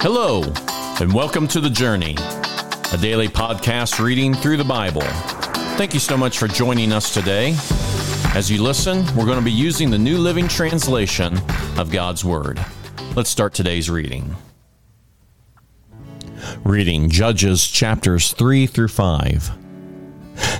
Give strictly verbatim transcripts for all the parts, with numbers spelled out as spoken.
Hello, and welcome to The Journey, a daily podcast reading through the Bible. Thank you so much for joining us today. As you listen, we're going to be using the New Living Translation of God's Word. Let's start today's reading. Reading Judges chapters three through five.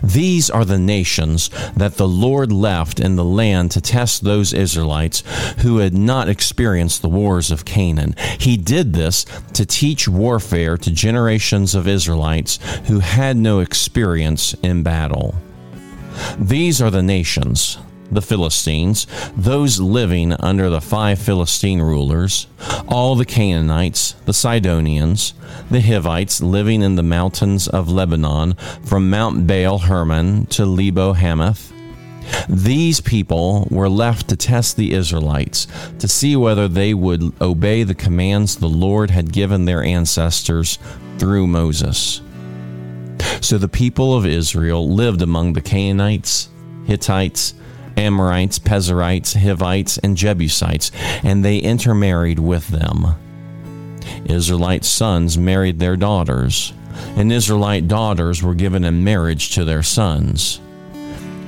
These are the nations that the Lord left in the land to test those Israelites who had not experienced the wars of Canaan. He did this to teach warfare to generations of Israelites who had no experience in battle. These are the nations, the Philistines, those living under the five Philistine rulers, all the Canaanites, the Sidonians, the Hivites living in the mountains of Lebanon, from Mount Baal Hermon to Lebo Hamath. These people were left to test the Israelites, to see whether they would obey the commands the Lord had given their ancestors through Moses. So the people of Israel lived among the Canaanites, Hittites, Amorites, Pezerites, Hivites, and Jebusites, and they intermarried with them. Israelite sons married their daughters, and Israelite daughters were given in marriage to their sons,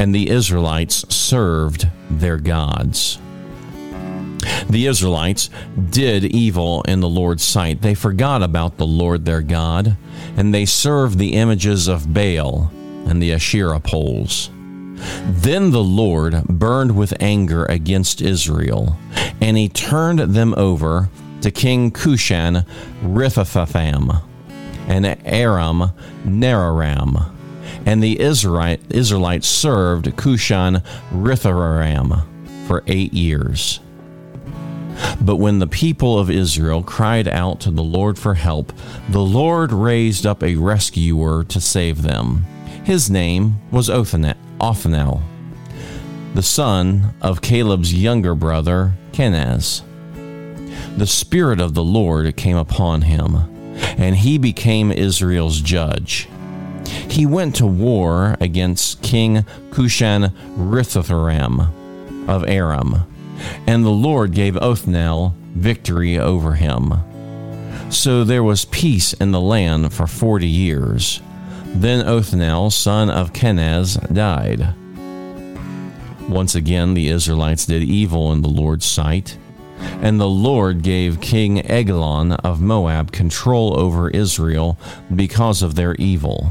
and the Israelites served their gods. The Israelites did evil in the Lord's sight. They forgot about the Lord their God, and they served the images of Baal and the Asherah poles. Then the Lord burned with anger against Israel, and he turned them over to King Cushan-Rishathaim and Aram-Naharaim, and the Israelites served Cushan-Rishathaim for eight years. But when the people of Israel cried out to the Lord for help, the Lord raised up a rescuer to save them. His name was Othniel. Othniel, the son of Caleb's younger brother, Kenaz. The Spirit of the Lord came upon him, and he became Israel's judge. He went to war against King Cushan-Rishathaim of Aram, and the Lord gave Othniel victory over him. So there was peace in the land for forty years. Then Othniel, son of Kenaz, died. Once again, the Israelites did evil in the Lord's sight, and the Lord gave King Eglon of Moab control over Israel because of their evil.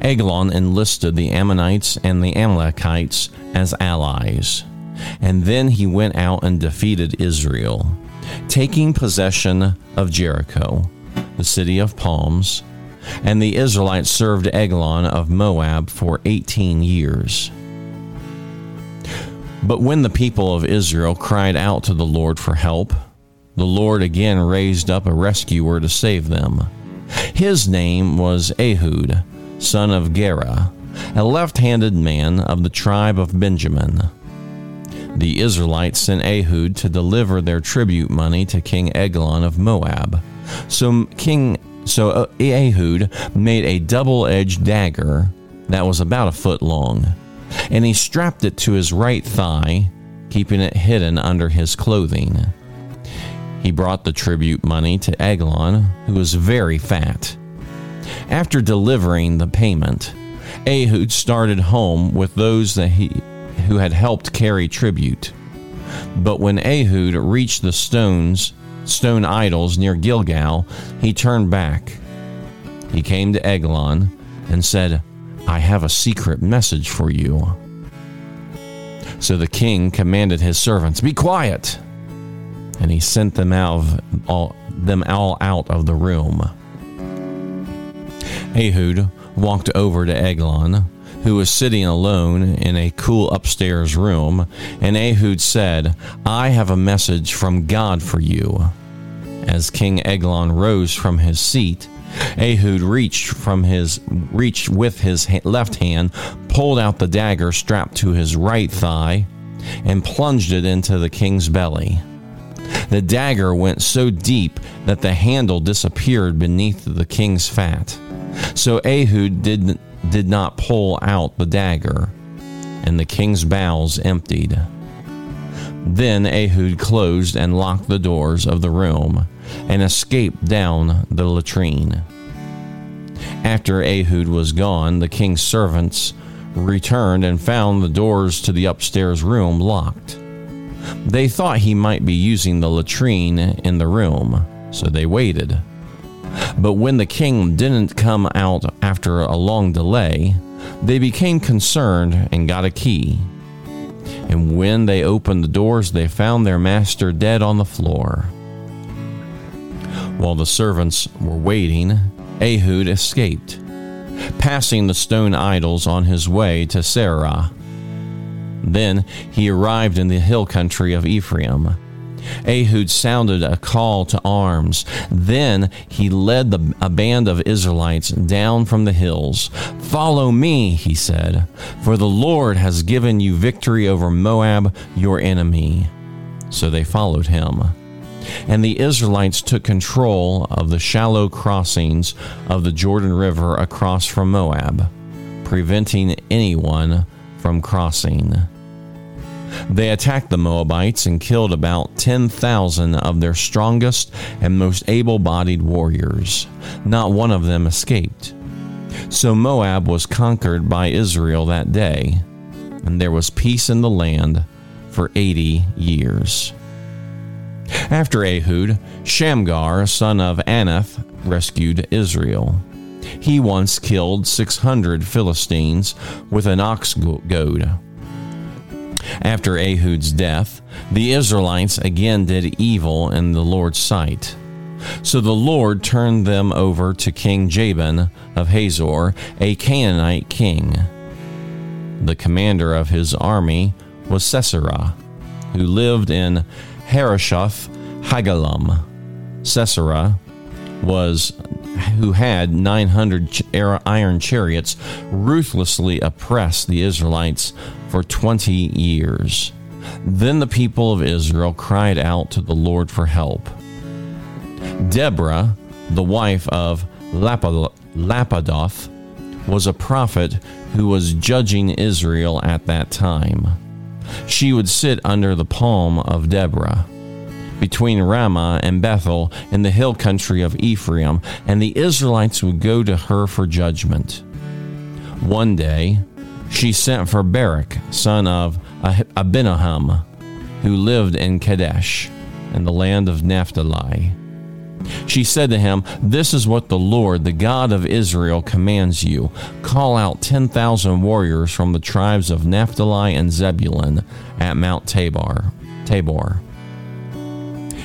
Eglon enlisted the Ammonites and the Amalekites as allies, and then he went out and defeated Israel, taking possession of Jericho, the city of palms, and the Israelites served Eglon of Moab for eighteen years. But when the people of Israel cried out to the Lord for help, the Lord again raised up a rescuer to save them. His name was Ehud, son of Gera, a left-handed man of the tribe of Benjamin. The Israelites sent Ehud to deliver their tribute money to King Eglon of Moab. So King So Ehud made a double-edged dagger that was about a foot long, and he strapped it to his right thigh, keeping it hidden under his clothing. He brought the tribute money to Eglon, who was very fat. After delivering the payment, Ehud started home with those that he, who had helped carry tribute. But when Ehud reached the stones, stone idols near Gilgal, he turned back. He came to Eglon and said, "I have a secret message for you." So the king commanded his servants, "Be quiet!" And he sent them out of, all, them all out of the room. Ehud walked over to Eglon, who was sitting alone in a cool upstairs room, and Ehud said, "I have a message from God for you." As King Eglon rose from his seat, Ehud reached from his reached with his left hand, pulled out the dagger strapped to his right thigh, and plunged it into the king's belly. The dagger went so deep that the handle disappeared beneath the king's fat. So Ehud did did not pull out the dagger, and the king's bowels emptied. Then Ehud closed and locked the doors of the room and escaped down the latrine. After Ehud was gone, the king's servants returned and found the doors to the upstairs room locked. They thought he might be using the latrine in the room, so they waited. But when the king didn't come out after a long delay, they became concerned and got a key. And when they opened the doors, they found their master dead on the floor. While the servants were waiting, Ehud escaped, passing the stone idols on his way to Sarah. Then he arrived in the hill country of Ephraim. Ehud sounded a call to arms. Then he led the, a band of Israelites down from the hills. "Follow me," he said, "for the Lord has given you victory over Moab, your enemy." So they followed him. And the Israelites took control of the shallow crossings of the Jordan River across from Moab, preventing anyone from crossing. They attacked the Moabites and killed about ten thousand of their strongest and most able-bodied warriors. Not one of them escaped. So Moab was conquered by Israel that day, and there was peace in the land for eighty years. After Ehud, Shamgar, son of Anath, rescued Israel. He once killed six hundred Philistines with an ox goad. After Ehud's death, the Israelites again did evil in the Lord's sight. So the Lord turned them over to King Jabin of Hazor, a Canaanite king. The commander of his army was Sisera, who lived in Harosheth-hagoyim. Sisera was who had nine hundred iron chariots, ruthlessly oppressed the Israelites for twenty years. Then the people of Israel cried out to the Lord for help. Deborah, the wife of Lapidoth, was a prophet who was judging Israel at that time. She would sit under the palm of Deborah, between Ramah and Bethel in the hill country of Ephraim, and the Israelites would go to her for judgment. One day, she sent for Barak, son of Abinoam, who lived in Kedesh, in the land of Naphtali. She said to him, "This is what the Lord, the God of Israel, commands you. Call out ten thousand warriors from the tribes of Naphtali and Zebulun at Mount Tabor. Tabor.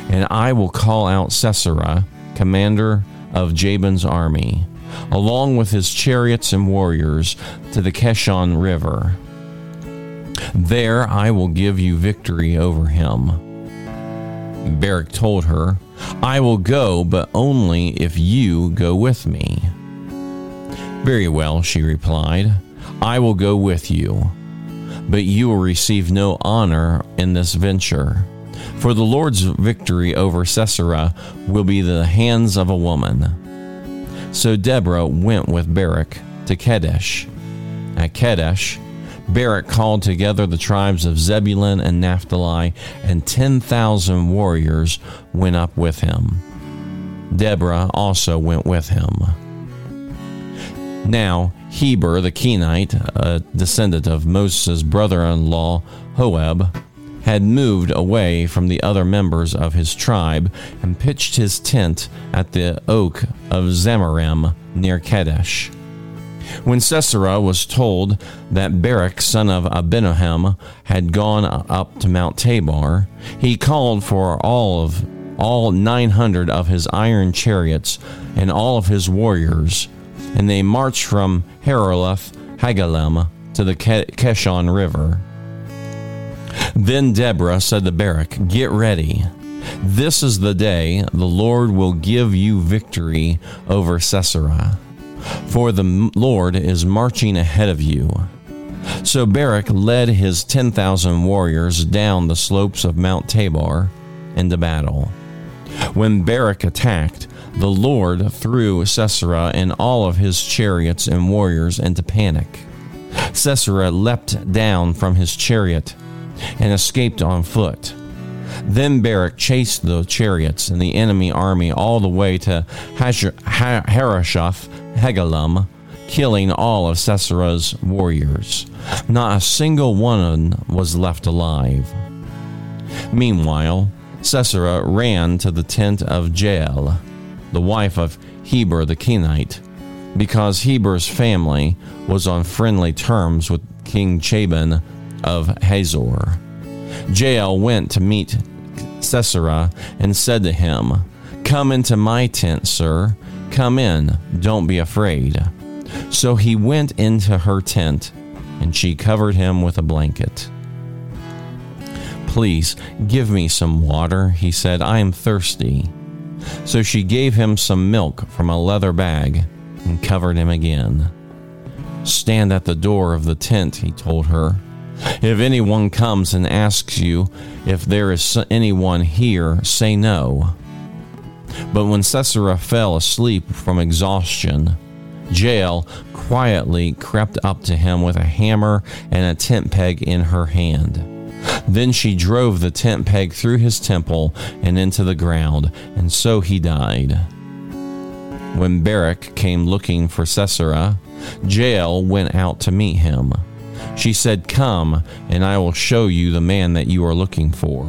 And I will call out Sisera, commander of Jabin's army, along with his chariots and warriors, to the Kishon River. There I will give you victory over him." Barak told her, "I will go, but only if you go with me." "Very well," she replied, "I will go with you, but you will receive no honor in this venture. For the Lord's victory over Sisera will be the hands of a woman." So Deborah went with Barak to Kedesh. At Kedesh, Barak called together the tribes of Zebulun and Naphtali, and ten thousand warriors went up with him. Deborah also went with him. Now Heber the Kenite, a descendant of Moses' brother-in-law Hobab, had moved away from the other members of his tribe and pitched his tent at the oak of Zamorim near Kedesh. When Sisera was told that Barak, son of Abinoam, had gone up to Mount Tabor, he called for all of all nine hundred of his iron chariots and all of his warriors, and they marched from Harosheth-hagoyim to the Kishon River. Then Deborah said to Barak, "Get ready. This is the day the Lord will give you victory over Sisera, for the Lord is marching ahead of you." So Barak led his ten thousand warriors down the slopes of Mount Tabor into battle. When Barak attacked, the Lord threw Sisera and all of his chariots and warriors into panic. Sisera leapt down from his chariot and escaped on foot. Then Barak chased the chariots and the enemy army all the way to Harosheth-hagoyim, killing all of Sisera's warriors. Not a single one was left alive. Meanwhile, Sisera ran to the tent of Jael, the wife of Heber the Kenite, because Heber's family was on friendly terms with King Jabin of Hazor. Jael went to meet Sisera and said to him, "Come into my tent, sir. Come in. Don't be afraid." So he went into her tent, and she covered him with a blanket. "Please give me some water," he said. "I am thirsty." So she gave him some milk from a leather bag and covered him again. "Stand at the door of the tent," he told her. "If anyone comes and asks you if there is anyone here, say no." But when Sisera fell asleep from exhaustion, Jael quietly crept up to him with a hammer and a tent peg in her hand. Then she drove the tent peg through his temple and into the ground, and so he died. When Barak came looking for Sisera, Jael went out to meet him. She said, "Come, and I will show you the man that you are looking for."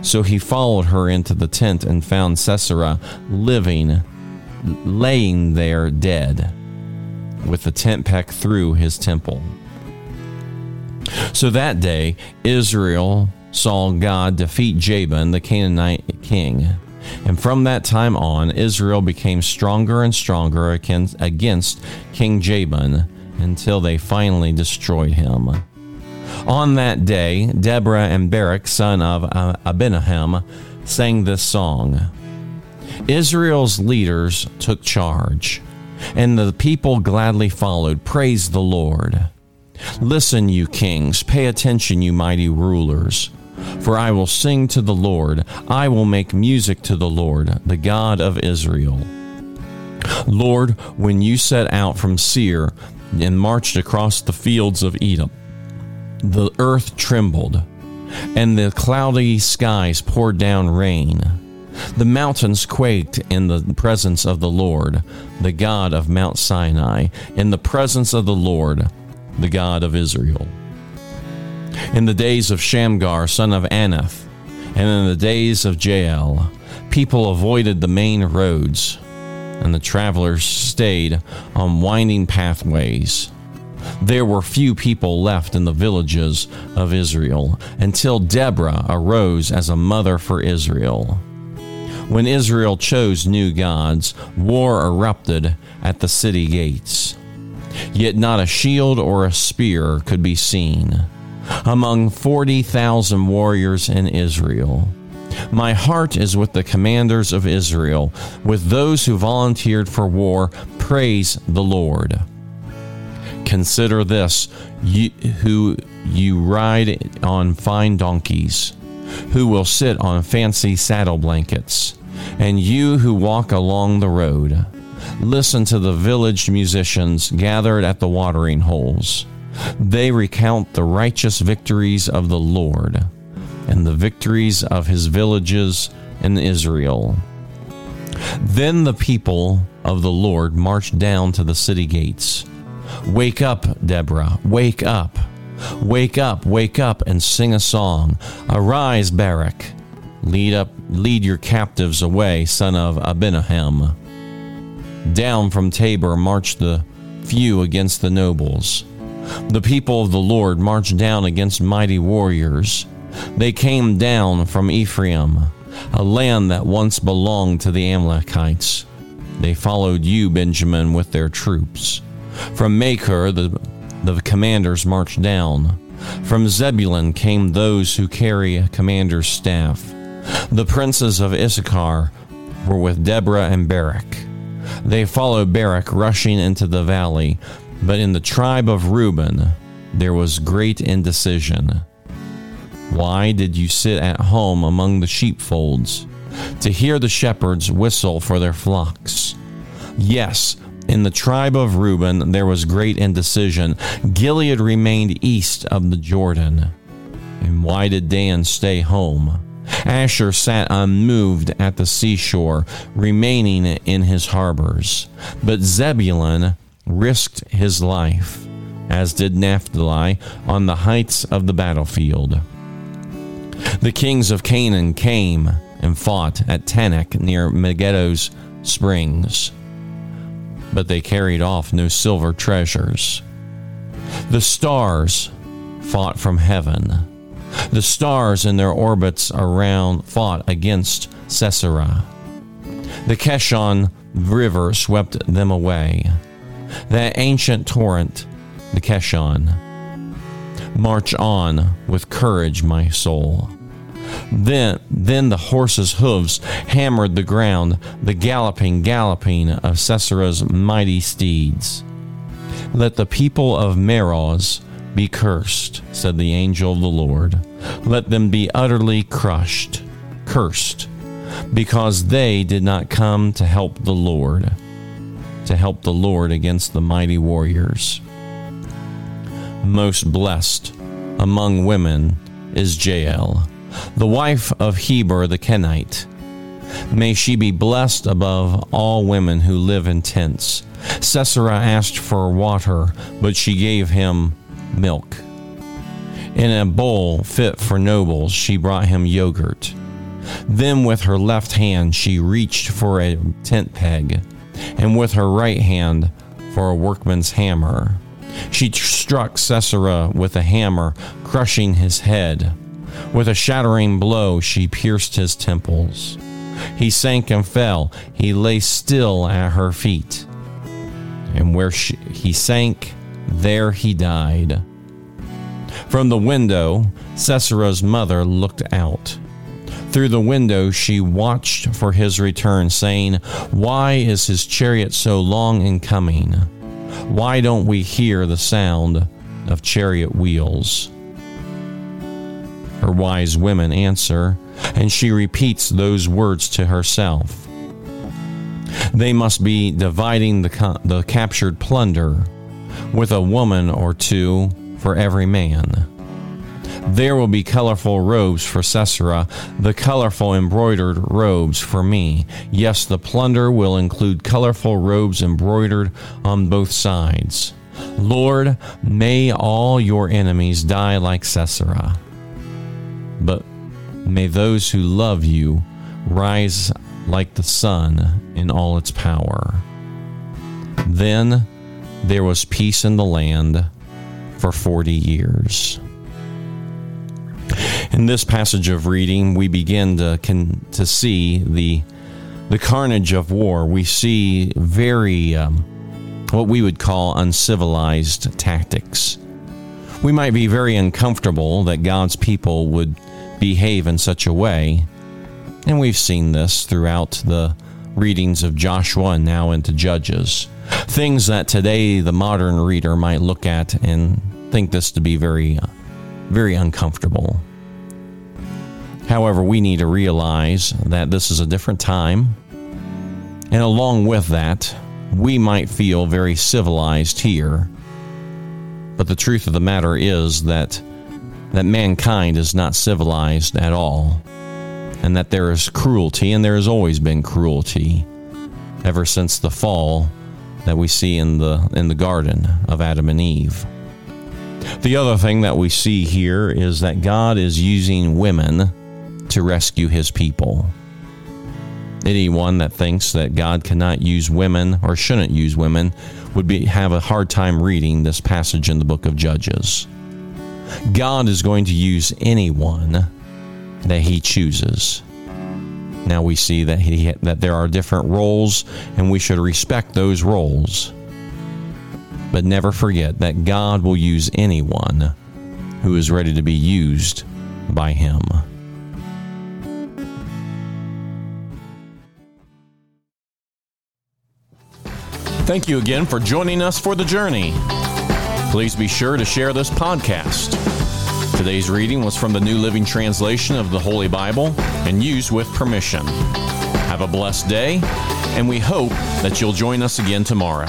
So he followed her into the tent and found Sisera living, laying there dead, with the tent peg through his temple. So that day, Israel saw God defeat Jabin, the Canaanite king. And from that time on, Israel became stronger and stronger against King Jabin, until they finally destroyed him. On that day, Deborah and Barak, son of Abinoam, sang this song. Israel's leaders took charge, and the people gladly followed. Praise the Lord. Listen, you kings, pay attention, you mighty rulers. For I will sing to the Lord, I will make music to the Lord, the God of Israel. Lord, when you set out from Seir and marched across the fields of Edom, the earth trembled, and the cloudy skies poured down rain. The mountains quaked in the presence of the Lord, the God of Mount Sinai, in the presence of the Lord, the God of Israel. In the days of Shamgar, son of Anath, and in the days of Jael, people avoided the main roads, and the travelers stayed on winding pathways. There were few people left in the villages of Israel, until Deborah arose as a mother for Israel. When Israel chose new gods, war erupted at the city gates. Yet not a shield or a spear could be seen among forty thousand warriors in Israel. My heart is with the commanders of Israel, with those who volunteered for war. Praise the Lord. Consider this, you who you ride on fine donkeys, who will sit on fancy saddle blankets, and you who walk along the road. Listen to the village musicians gathered at the watering holes. They recount the righteous victories of the Lord and the victories of his villages in Israel. Then the people of the Lord marched down to the city gates. Wake up, Deborah, wake up. Wake up, wake up, and sing a song. Arise, Barak. Lead up, lead your captives away, son of Abinoam. Down from Tabor marched the few against the nobles. The people of the Lord marched down against mighty warriors. They came down from Ephraim, a land that once belonged to the Amalekites. They followed you, Benjamin, with their troops. From Machir, the, the commanders marched down. From Zebulun came those who carry a commander's staff. The princes of Issachar were with Deborah and Barak. They followed Barak, rushing into the valley. But in the tribe of Reuben, there was great indecision. Why did you sit at home among the sheepfolds, to hear the shepherds whistle for their flocks? Yes, in the tribe of Reuben there was great indecision. Gilead remained east of the Jordan. And why did Dan stay home? Asher sat unmoved at the seashore, remaining in his harbors. But Zebulun risked his life, as did Naphtali, on the heights of the battlefield. The kings of Canaan came and fought at Tanakh near Megiddo's springs, but they carried off no silver treasures. The stars fought from heaven. The stars in their orbits around fought against Sisera. The Kishon River swept them away. That ancient torrent, the Kishon. March on with courage, my soul. Then, then the horse's hooves hammered the ground, the galloping, galloping of Sisera's mighty steeds. Let the people of Meroz be cursed, said the angel of the Lord. Let them be utterly crushed, cursed, because they did not come to help the Lord, to help the Lord against the mighty warriors. Most blessed among women is Jael, the wife of Heber the Kenite. May she be blessed above all women who live in tents. Sisera asked for water, but she gave him milk. In a bowl fit for nobles, she brought him yogurt. Then with her left hand she reached for a tent peg, and with her right hand for a workman's hammer. She struck Sisera with a hammer, crushing his head. With a shattering blow she pierced his temples. He sank and fell. He lay still at her feet. And where she, he sank, there he died. From the window, Sisera's mother looked out. Through the window she watched for his return, saying, "Why is his chariot so long in coming? Why don't we hear the sound of chariot wheels?" Her wise women answer, and she repeats those words to herself. They must be dividing the the captured plunder, with a woman or two for every man. There will be colorful robes for Sisera, the colorful embroidered robes for me. Yes, the plunder will include colorful robes embroidered on both sides. Lord, may all your enemies die like Sisera, but may those who love you rise like the sun in all its power. Then there was peace in the land for forty years. In this passage of reading, we begin to can, to see the the carnage of war. We see very um, what we would call uncivilized tactics. We might be very uncomfortable that God's people would behave in such a way, and we've seen this throughout the readings of Joshua and now into Judges. Things that today the modern reader might look at and think this to be very, very uncomfortable. However, we need to realize that this is a different time, and along with that, we might feel very civilized here. But the truth of the matter is that that mankind is not civilized at all, and that there is cruelty, and there has always been cruelty ever since the fall that we see in the in the garden of Adam and Eve. The other thing that we see here is that God is using women to rescue his people. Anyone that thinks that God cannot use women or shouldn't use women would be have a hard time reading this passage in the book of Judges. God is going to use anyone that he chooses. Now we see that he, that there are different roles, and we should respect those roles. But never forget that God will use anyone who is ready to be used by him. Thank you again for joining us for The Journey. Please be sure to share this podcast. Today's reading was from the New Living Translation of the Holy Bible and used with permission. Have a blessed day, and we hope that you'll join us again tomorrow.